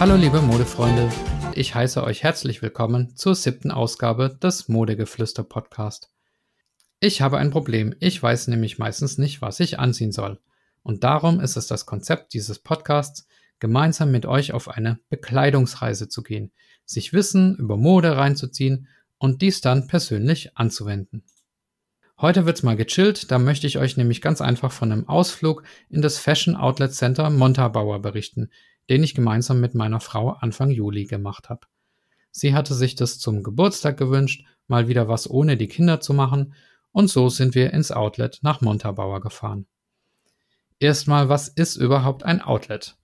Hallo liebe Modefreunde, ich heiße euch herzlich willkommen zur 7. Ausgabe des Modegeflüster Podcast. Ich habe ein Problem, ich weiß nämlich meistens nicht, was ich anziehen soll. Und darum ist es das Konzept dieses Podcasts, gemeinsam mit euch auf eine Bekleidungsreise zu gehen, sich Wissen über Mode reinzuziehen und dies dann persönlich anzuwenden. Heute wird's mal gechillt, da möchte ich euch nämlich ganz einfach von einem Ausflug in das Fashion Outlet Center Montabaur berichten, den ich gemeinsam mit meiner Frau Anfang Juli gemacht habe. Sie hatte sich das zum Geburtstag gewünscht, mal wieder was ohne die Kinder zu machen, und so sind wir ins Outlet nach Montabaur gefahren. Erstmal, was ist überhaupt ein Outlet?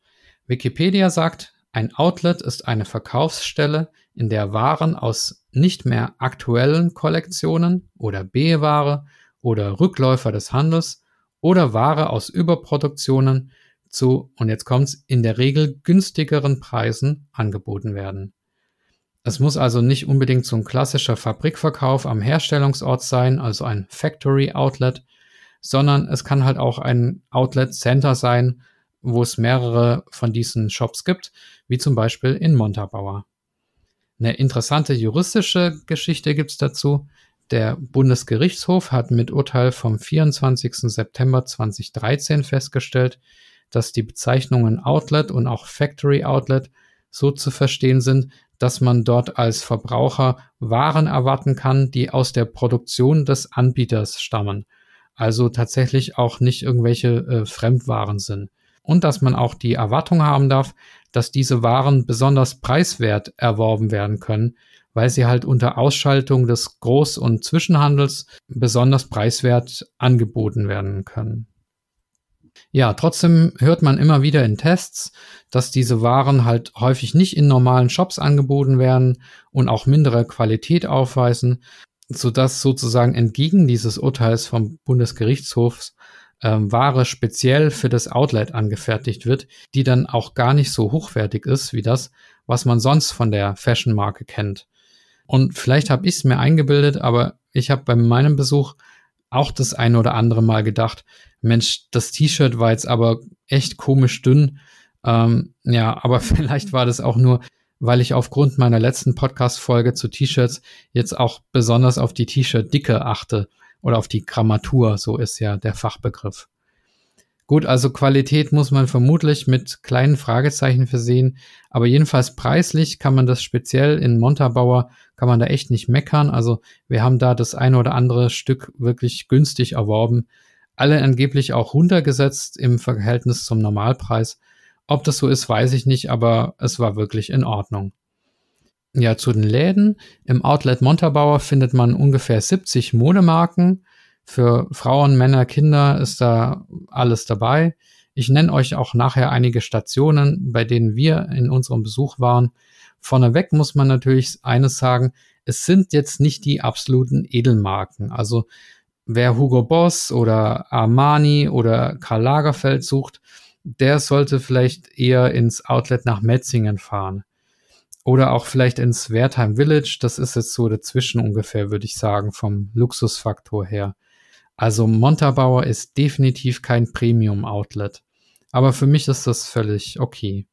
Wikipedia sagt, ein Outlet ist eine Verkaufsstelle, in der Waren aus nicht mehr aktuellen Kollektionen oder B-Ware oder Rückläufer des Handels oder Ware aus Überproduktionen zu, und jetzt kommt's, in der Regel günstigeren Preisen angeboten werden. Es muss also nicht unbedingt so ein klassischer Fabrikverkauf am Herstellungsort sein, also ein Factory Outlet, sondern es kann halt auch ein Outlet Center sein, wo es mehrere von diesen Shops gibt, wie zum Beispiel in Montabaur. Eine interessante juristische Geschichte gibt's dazu. Der Bundesgerichtshof hat mit Urteil vom 24. September 2013 festgestellt, dass die Bezeichnungen Outlet und auch Factory Outlet so zu verstehen sind, dass man dort als Verbraucher Waren erwarten kann, die aus der Produktion des Anbieters stammen. Also tatsächlich auch nicht irgendwelche Fremdwaren sind. Und dass man auch die Erwartung haben darf, dass diese Waren besonders preiswert erworben werden können, weil sie halt unter Ausschaltung des Groß- und Zwischenhandels besonders preiswert angeboten werden können. Ja, trotzdem hört man immer wieder in Tests, dass diese Waren halt häufig nicht in normalen Shops angeboten werden und auch mindere Qualität aufweisen, sodass sozusagen entgegen dieses Urteils vom Bundesgerichtshof Ware speziell für das Outlet angefertigt wird, die dann auch gar nicht so hochwertig ist wie das, was man sonst von der Fashion-Marke kennt. Und vielleicht habe ich es mir eingebildet, aber ich habe bei meinem Besuch auch das ein oder andere Mal gedacht, Mensch, das T-Shirt war jetzt aber echt komisch dünn. Ja, aber vielleicht war das auch nur, weil ich aufgrund meiner letzten Podcast-Folge zu T-Shirts jetzt auch besonders auf die T-Shirt-Dicke achte. Oder auf die Grammatur, so ist ja der Fachbegriff. Gut, also Qualität muss man vermutlich mit kleinen Fragezeichen versehen, aber jedenfalls preislich kann man das speziell in Montabaur, kann man da echt nicht meckern. Also wir haben da das eine oder andere Stück wirklich günstig erworben, alle angeblich auch runtergesetzt im Verhältnis zum Normalpreis. Ob das so ist, weiß ich nicht, aber es war wirklich in Ordnung. Ja, zu den Läden. Im Outlet Montabaur findet man ungefähr 70 Modemarken. Für Frauen, Männer, Kinder ist da alles dabei. Ich nenne euch auch nachher einige Stationen, bei denen wir in unserem Besuch waren. Vorneweg muss man natürlich eines sagen, es sind jetzt nicht die absoluten Edelmarken. Also wer Hugo Boss oder Armani oder Karl Lagerfeld sucht, der sollte vielleicht eher ins Outlet nach Metzingen fahren. Oder auch vielleicht ins Wertheim Village, das ist jetzt so dazwischen ungefähr, würde ich sagen, vom Luxusfaktor her. Also Montabaur ist definitiv kein Premium-Outlet. Aber für mich ist das völlig okay.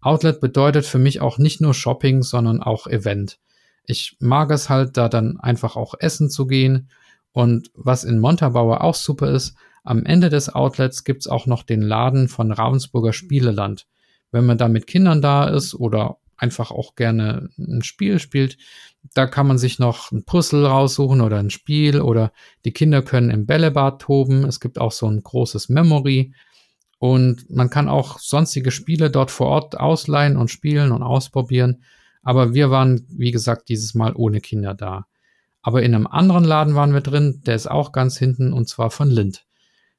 Outlet bedeutet für mich auch nicht nur Shopping, sondern auch Event. Ich mag es halt, da dann einfach auch essen zu gehen. Und was in Montabaur auch super ist, am Ende des Outlets gibt's auch noch den Laden von Ravensburger Spieleland. Wenn man da mit Kindern da ist oder einfach auch gerne ein Spiel spielt. Da kann man sich noch ein Puzzle raussuchen oder ein Spiel oder die Kinder können im Bällebad toben. Es gibt auch so ein großes Memory und man kann auch sonstige Spiele dort vor Ort ausleihen und spielen und ausprobieren. Aber wir waren, wie gesagt, dieses Mal ohne Kinder da. Aber in einem anderen Laden waren wir drin, der ist auch ganz hinten und zwar von Lindt.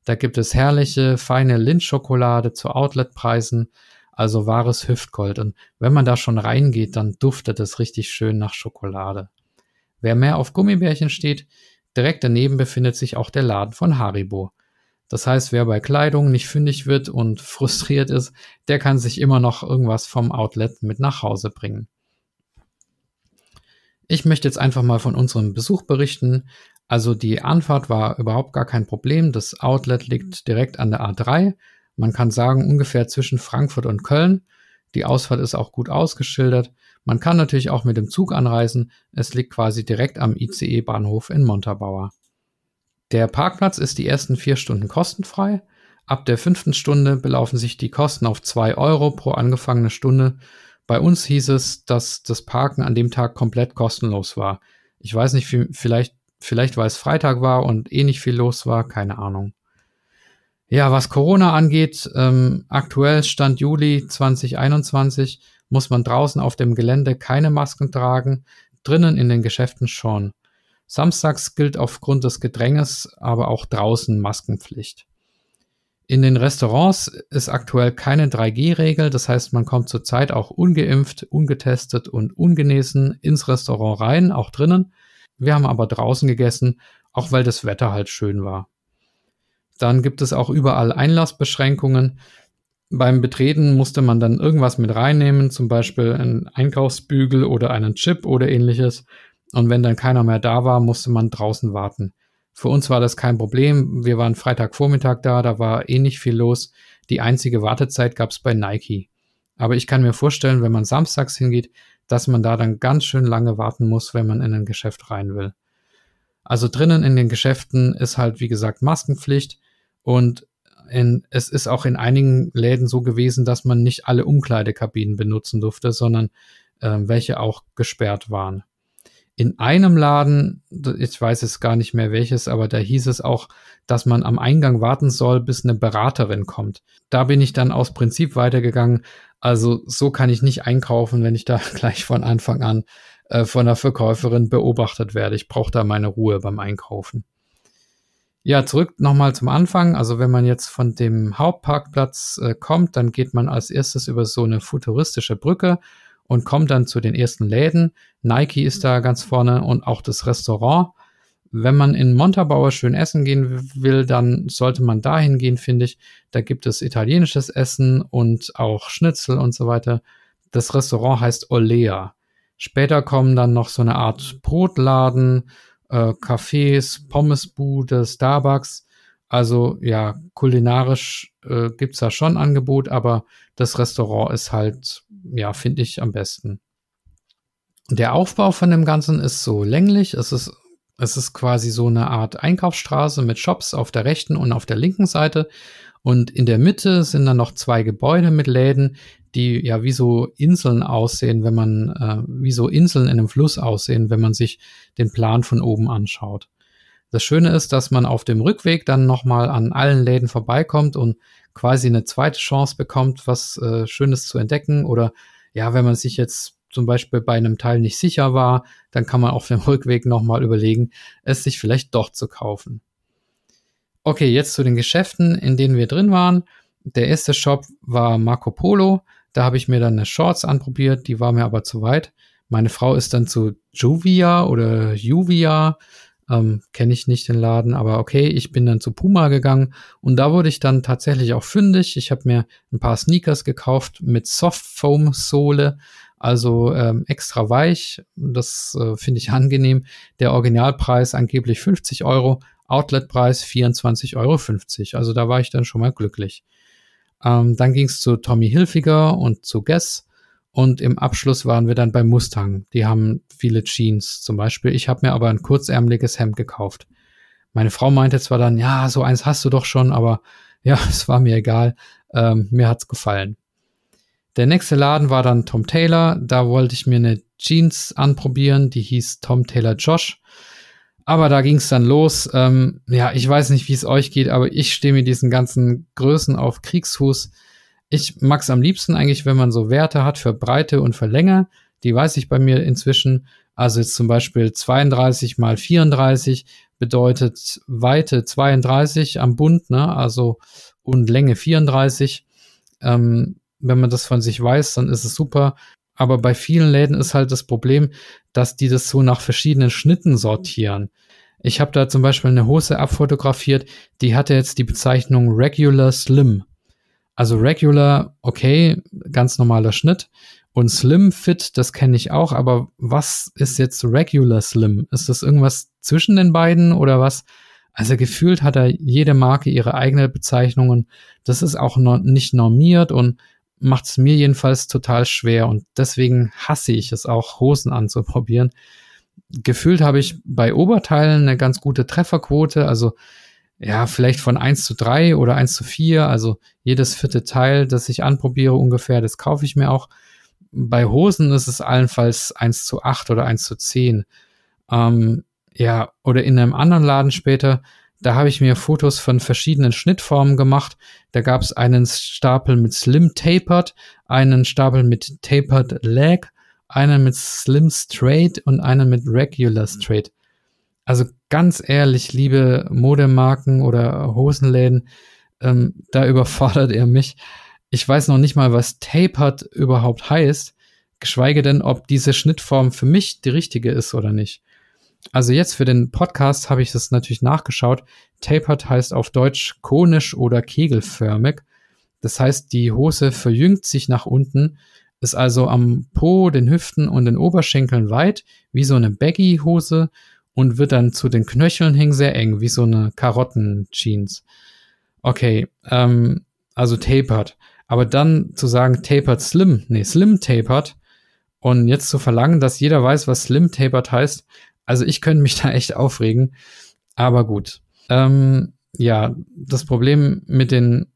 Da gibt es herrliche, feine Lindt-Schokolade zu Outletpreisen. Also wahres Hüftgold. Und wenn man da schon reingeht, dann duftet es richtig schön nach Schokolade. Wer mehr auf Gummibärchen steht, direkt daneben befindet sich auch der Laden von Haribo. Das heißt, wer bei Kleidung nicht fündig wird und frustriert ist, der kann sich immer noch irgendwas vom Outlet mit nach Hause bringen. Ich möchte jetzt einfach mal von unserem Besuch berichten. Also die Anfahrt war überhaupt gar kein Problem. Das Outlet liegt direkt an der A3. Man kann sagen, ungefähr zwischen Frankfurt und Köln. Die Ausfahrt ist auch gut ausgeschildert. Man kann natürlich auch mit dem Zug anreisen. Es liegt quasi direkt am ICE-Bahnhof in Montabaur. Der Parkplatz ist die ersten 4 Stunden kostenfrei. Ab der 5. Stunde belaufen sich die Kosten auf 2 € pro angefangene Stunde. Bei uns hieß es, dass das Parken an dem Tag komplett kostenlos war. Ich weiß nicht, vielleicht weil es Freitag war und nicht viel los war, keine Ahnung. Ja, was Corona angeht, aktuell Stand Juli 2021 muss man draußen auf dem Gelände keine Masken tragen, drinnen in den Geschäften schon. Samstags gilt aufgrund des Gedränges aber auch draußen Maskenpflicht. In den Restaurants ist aktuell keine 3G-Regel, das heißt, man kommt zurzeit auch ungeimpft, ungetestet und ungenesen ins Restaurant rein, auch drinnen. Wir haben aber draußen gegessen, auch weil das Wetter halt schön war. Dann gibt es auch überall Einlassbeschränkungen. Beim Betreten musste man dann irgendwas mit reinnehmen, zum Beispiel einen Einkaufsbügel oder einen Chip oder ähnliches. Und wenn dann keiner mehr da war, musste man draußen warten. Für uns war das kein Problem. Wir waren Freitagvormittag da, da war nicht viel los. Die einzige Wartezeit gab es bei Nike. Aber ich kann mir vorstellen, wenn man samstags hingeht, dass man da dann ganz schön lange warten muss, wenn man in ein Geschäft rein will. Also drinnen in den Geschäften ist halt, wie gesagt, Maskenpflicht. Und es ist auch in einigen Läden so gewesen, dass man nicht alle Umkleidekabinen benutzen durfte, sondern welche auch gesperrt waren. In einem Laden, ich weiß jetzt gar nicht mehr welches, aber da hieß es auch, dass man am Eingang warten soll, bis eine Beraterin kommt. Da bin ich dann aus Prinzip weitergegangen. Also so kann ich nicht einkaufen, wenn ich da gleich von Anfang an von der Verkäuferin beobachtet werde. Ich brauche da meine Ruhe beim Einkaufen. Ja, zurück nochmal zum Anfang. Also wenn man jetzt von dem Hauptparkplatz kommt, dann geht man als erstes über so eine futuristische Brücke und kommt dann zu den ersten Läden. Nike ist da ganz vorne und auch das Restaurant. Wenn man in Montabaur schön essen gehen will, dann sollte man dahin gehen, finde ich. Da gibt es italienisches Essen und auch Schnitzel und so weiter. Das Restaurant heißt Olea. Später kommen dann noch so eine Art Brotladen, Cafés, Pommesbude, Starbucks. Also ja, kulinarisch gibt's da schon Angebot, aber das Restaurant ist halt, ja, finde ich am besten. Der Aufbau von dem Ganzen ist so länglich. Es ist quasi so eine Art Einkaufsstraße mit Shops auf der rechten und auf der linken Seite. Und in der Mitte sind dann noch 2 Gebäude mit Läden, die ja wie so Inseln aussehen, wenn man, wie so Inseln in einem Fluss aussehen, wenn man sich den Plan von oben anschaut. Das Schöne ist, dass man auf dem Rückweg dann nochmal an allen Läden vorbeikommt und quasi eine zweite Chance bekommt, was Schönes zu entdecken. Oder ja, wenn man sich jetzt zum Beispiel bei einem Teil nicht sicher war, dann kann man auf dem Rückweg nochmal überlegen, es sich vielleicht doch zu kaufen. Okay, jetzt zu den Geschäften, in denen wir drin waren. Der erste Shop war Marco Polo. Da habe ich mir dann eine Shorts anprobiert, die war mir aber zu weit. Meine Frau ist dann zu Juvia oder Juvia, kenne ich nicht den Laden, aber okay, ich bin dann zu Puma gegangen und da wurde ich dann tatsächlich auch fündig. Ich habe mir ein paar Sneakers gekauft mit Soft-Foam-Sohle, also extra weich. Das finde ich angenehm. Der Originalpreis angeblich 50 €. Outletpreis 24,50 €. Also da war ich dann schon mal glücklich. Dann ging es zu Tommy Hilfiger und zu Guess. Und im Abschluss waren wir dann bei Mustang. Die haben viele Jeans zum Beispiel. Ich habe mir aber ein kurzärmeliges Hemd gekauft. Meine Frau meinte zwar dann, ja, so eins hast du doch schon, aber ja, es war mir egal. Mir hat's gefallen. Der nächste Laden war dann Tom Taylor. Da wollte ich mir eine Jeans anprobieren. Die hieß Tom Taylor Josh. Aber da ging es dann los. Ja, ich weiß nicht, wie es euch geht, aber ich stehe mit diesen ganzen Größen auf Kriegsfuß. Ich mag es am liebsten eigentlich, wenn man so Werte hat für Breite und für Länge. Die weiß ich bei mir inzwischen. Also jetzt zum Beispiel 32 mal 34 bedeutet Weite 32 am Bund, ne? Also und Länge 34. Wenn man das von sich weiß, dann ist es super. Aber bei vielen Läden ist halt das Problem, dass die das so nach verschiedenen Schnitten sortieren. Ich habe da zum Beispiel eine Hose abfotografiert, die hatte jetzt die Bezeichnung Regular Slim. Also Regular, okay, ganz normaler Schnitt. Und Slim Fit, das kenne ich auch, aber was ist jetzt Regular Slim? Ist das irgendwas zwischen den beiden oder was? Also gefühlt hat da jede Marke ihre eigene Bezeichnung und das ist auch nicht normiert und macht es mir jedenfalls total schwer und deswegen hasse ich es auch, Hosen anzuprobieren. Gefühlt habe ich bei Oberteilen eine ganz gute Trefferquote, also ja, vielleicht von 1:3 oder 1:4, also jedes vierte Teil, das ich anprobiere ungefähr, das kaufe ich mir auch. Bei Hosen ist es allenfalls 1:8 oder 1:10. Ja, oder in einem anderen Laden später, da habe ich mir Fotos von verschiedenen Schnittformen gemacht. Da gab es einen Stapel mit Slim Tapered, einen Stapel mit Tapered Leg, einen mit Slim Straight und einen mit Regular Straight. Also ganz ehrlich, liebe Modemarken oder Hosenläden, da überfordert ihr mich. Ich weiß noch nicht mal, was Tapered überhaupt heißt, geschweige denn, ob diese Schnittform für mich die richtige ist oder nicht. Also jetzt für den Podcast habe ich das natürlich nachgeschaut. Tapered heißt auf Deutsch konisch oder kegelförmig. Das heißt, die Hose verjüngt sich nach unten, ist also am Po, den Hüften und den Oberschenkeln weit, wie so eine Baggy-Hose und wird dann zu den Knöcheln hin sehr eng, wie so eine Karotten-Jeans. Okay, also Tapered. Aber dann zu sagen Tapered Slim, nee, Slim Tapered und jetzt zu verlangen, dass jeder weiß, was Slim Tapered heißt, also ich könnte mich da echt aufregen, aber gut. Ja, das Problem mit den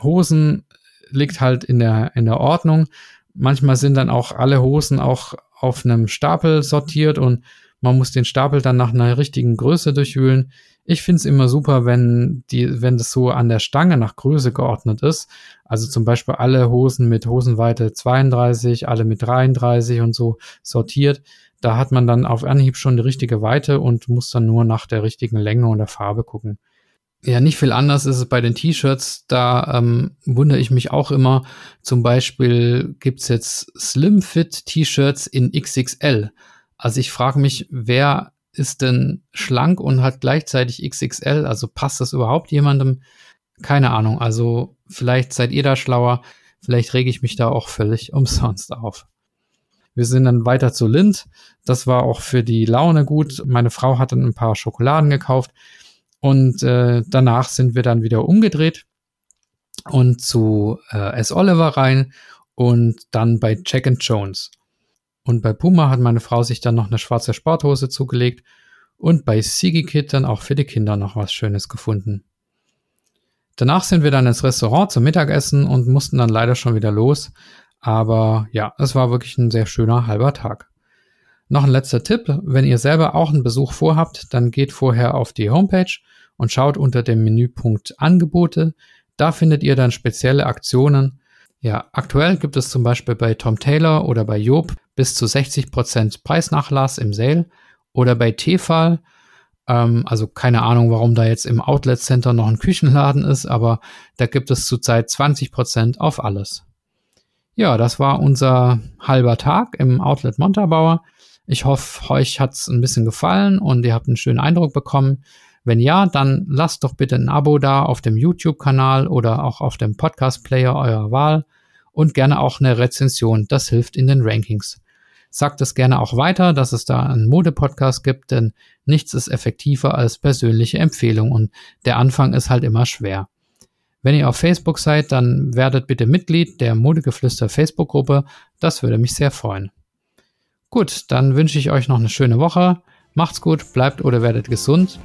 Hosen liegt halt in der Ordnung. Manchmal sind dann auch alle Hosen auch auf einem Stapel sortiert und man muss den Stapel dann nach einer richtigen Größe durchwühlen. Ich finde es immer super, wenn das so an der Stange nach Größe geordnet ist. Also zum Beispiel alle Hosen mit Hosenweite 32, alle mit 33 und so sortiert. Da hat man dann auf Anhieb schon die richtige Weite und muss dann nur nach der richtigen Länge und der Farbe gucken. Ja, nicht viel anders ist es bei den T-Shirts. Da wundere ich mich auch immer. Zum Beispiel gibt's jetzt Slim Fit T-Shirts in XXL. Also ich frage mich, wer ist denn schlank und hat gleichzeitig XXL? Also passt das überhaupt jemandem? Keine Ahnung. Also vielleicht seid ihr da schlauer. Vielleicht rege ich mich da auch völlig umsonst auf. Wir sind dann weiter zu Lindt. Das war auch für die Laune gut. Meine Frau hat dann ein paar Schokoladen gekauft. Und danach sind wir dann wieder umgedreht und zu S. Oliver rein und dann bei Jack and Jones. Und bei Puma hat meine Frau sich dann noch eine schwarze Sporthose zugelegt und bei Sigikid dann auch für die Kinder noch was Schönes gefunden. Danach sind wir dann ins Restaurant zum Mittagessen und mussten dann leider schon wieder los. Aber ja, es war wirklich ein sehr schöner halber Tag. Noch ein letzter Tipp, wenn ihr selber auch einen Besuch vorhabt, dann geht vorher auf die Homepage und schaut unter dem Menüpunkt Angebote. Da findet ihr dann spezielle Aktionen. Ja, aktuell gibt es zum Beispiel bei Tom Taylor oder bei Job bis zu 60% Preisnachlass im Sale oder bei Tefal. Also keine Ahnung, warum da jetzt im Outlet Center noch ein Küchenladen ist, aber da gibt es zurzeit 20% auf alles. Ja, das war unser halber Tag im Outlet Montabaur. Ich hoffe, euch hat's ein bisschen gefallen und ihr habt einen schönen Eindruck bekommen. Wenn ja, dann lasst doch bitte ein Abo da auf dem YouTube-Kanal oder auch auf dem Podcast-Player eurer Wahl und gerne auch eine Rezension, das hilft in den Rankings. Sagt es gerne auch weiter, dass es da einen Mode-Podcast gibt, denn nichts ist effektiver als persönliche Empfehlung und der Anfang ist halt immer schwer. Wenn ihr auf Facebook seid, dann werdet bitte Mitglied der Modegeflüster Facebook-Gruppe, das würde mich sehr freuen. Gut, dann wünsche ich euch noch eine schöne Woche, macht's gut, bleibt oder werdet gesund.